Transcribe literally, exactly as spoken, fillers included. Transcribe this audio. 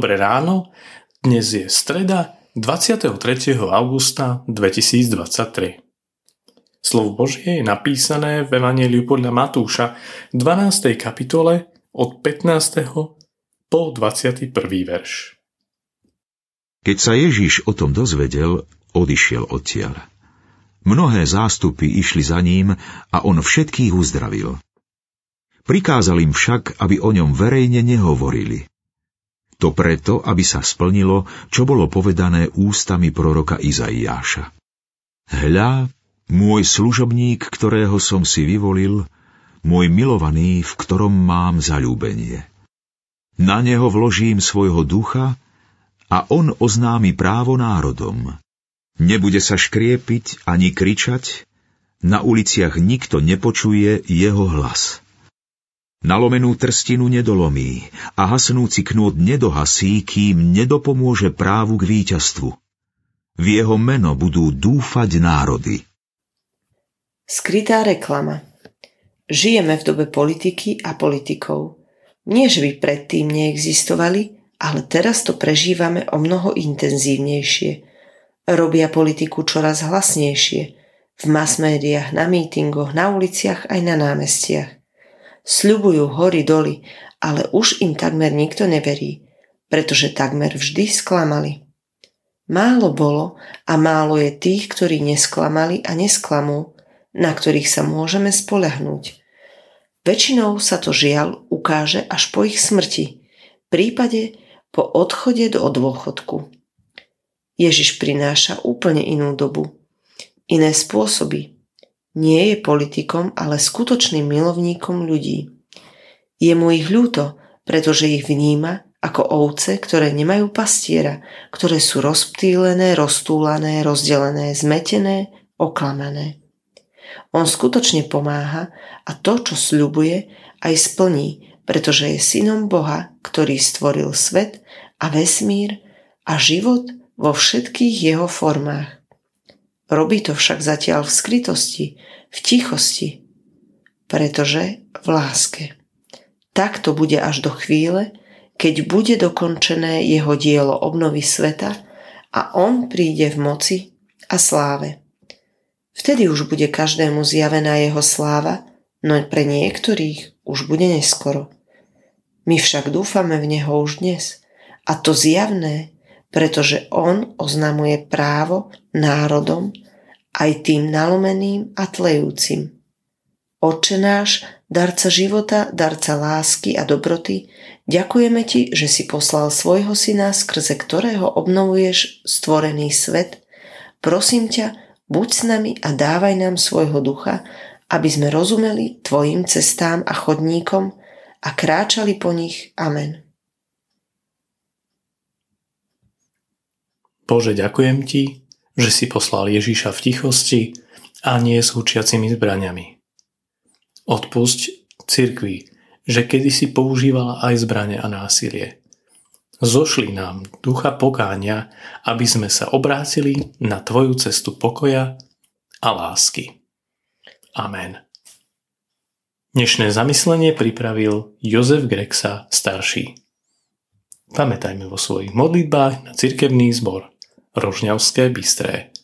Dobré ráno, dnes je streda dvadsiateho tretieho augusta dvetisícdvadsaťtri. Slovo Božie je napísané v Evanjeliu podľa Matúša dvanástej kapitole od pätnásteho po dvadsiaty prvý verš. Keď sa Ježiš o tom dozvedel, odišiel odtiaľ. Mnohé zástupy išli za ním a on všetkých uzdravil. Prikázal im však, aby o ňom verejne nehovorili. To preto, aby sa splnilo, čo bolo povedané ústami proroka Izaiáša. Hľa, môj služobník, ktorého som si vyvolil, môj milovaný, v ktorom mám zaľúbenie. Na neho vložím svojho ducha a on oznámi právo národom. Nebude sa škriepiť ani kričať, na uliciach nikto nepočuje jeho hlas. Nalomenú trstinu nedolomí a hasnúci knôt nedohasí, kým nedopomôže právu k víťazstvu. V jeho meno budú dúfať národy. Skrytá reklama. Žijeme v dobe politiky a politikov. Nie, že by predtým neexistovali, ale teraz to prežívame o mnoho intenzívnejšie. Robia politiku čoraz hlasnejšie. V masmédiách, na mítingoch, na uliciach aj na námestiach. Sľubujú hory doly, ale už im takmer nikto neverí, pretože takmer vždy sklamali. Málo bolo a málo je tých, ktorí nesklamali a nesklamú, na ktorých sa môžeme spoľahnúť. Väčšinou sa to žiaľ ukáže až po ich smrti, v prípade po odchode do dôchodku. Ježiš prináša úplne inú dobu, iné spôsoby. Nie je politikom, ale skutočným milovníkom ľudí. Je mu ich ľúto, pretože ich vníma ako ovce, ktoré nemajú pastiera, ktoré sú rozptýlené, roztúlané, rozdelené, zmetené, oklamané. On skutočne pomáha a to, čo sľubuje, aj splní, pretože je synom Boha, ktorý stvoril svet a vesmír a život vo všetkých jeho formách. Robí to však zatiaľ v skrytosti, v tichosti, pretože v láske. Tak to bude až do chvíle, keď bude dokončené jeho dielo obnovy sveta a on príde v moci a sláve. Vtedy už bude každému zjavená jeho sláva, no pre niektorých už bude neskoro. My však dúfame v neho už dnes a to zjavné, pretože on oznamuje právo národom aj tým nalomeným a tlejúcim. Otče náš, darca života, darca lásky a dobroty, ďakujeme ti, že si poslal svojho syna, skrze ktorého obnovuješ stvorený svet. Prosím ťa, buď s nami a dávaj nám svojho ducha, aby sme rozumeli tvojim cestám a chodníkom a kráčali po nich. Amen. Bože, ďakujem ti, že si poslal Ježiša v tichosti a nie s hučiacimi zbraniami. Odpusť cirkvi, že kedysi používala aj zbrane a násilie. Zošli nám ducha pokánia, aby sme sa obrátili na tvoju cestu pokoja a lásky. Amen. Dnešné zamyslenie pripravil Jozef Grexa starší. Pamätajme vo svojich modlitbách na cirkevný zbor Rožňavské Bystré.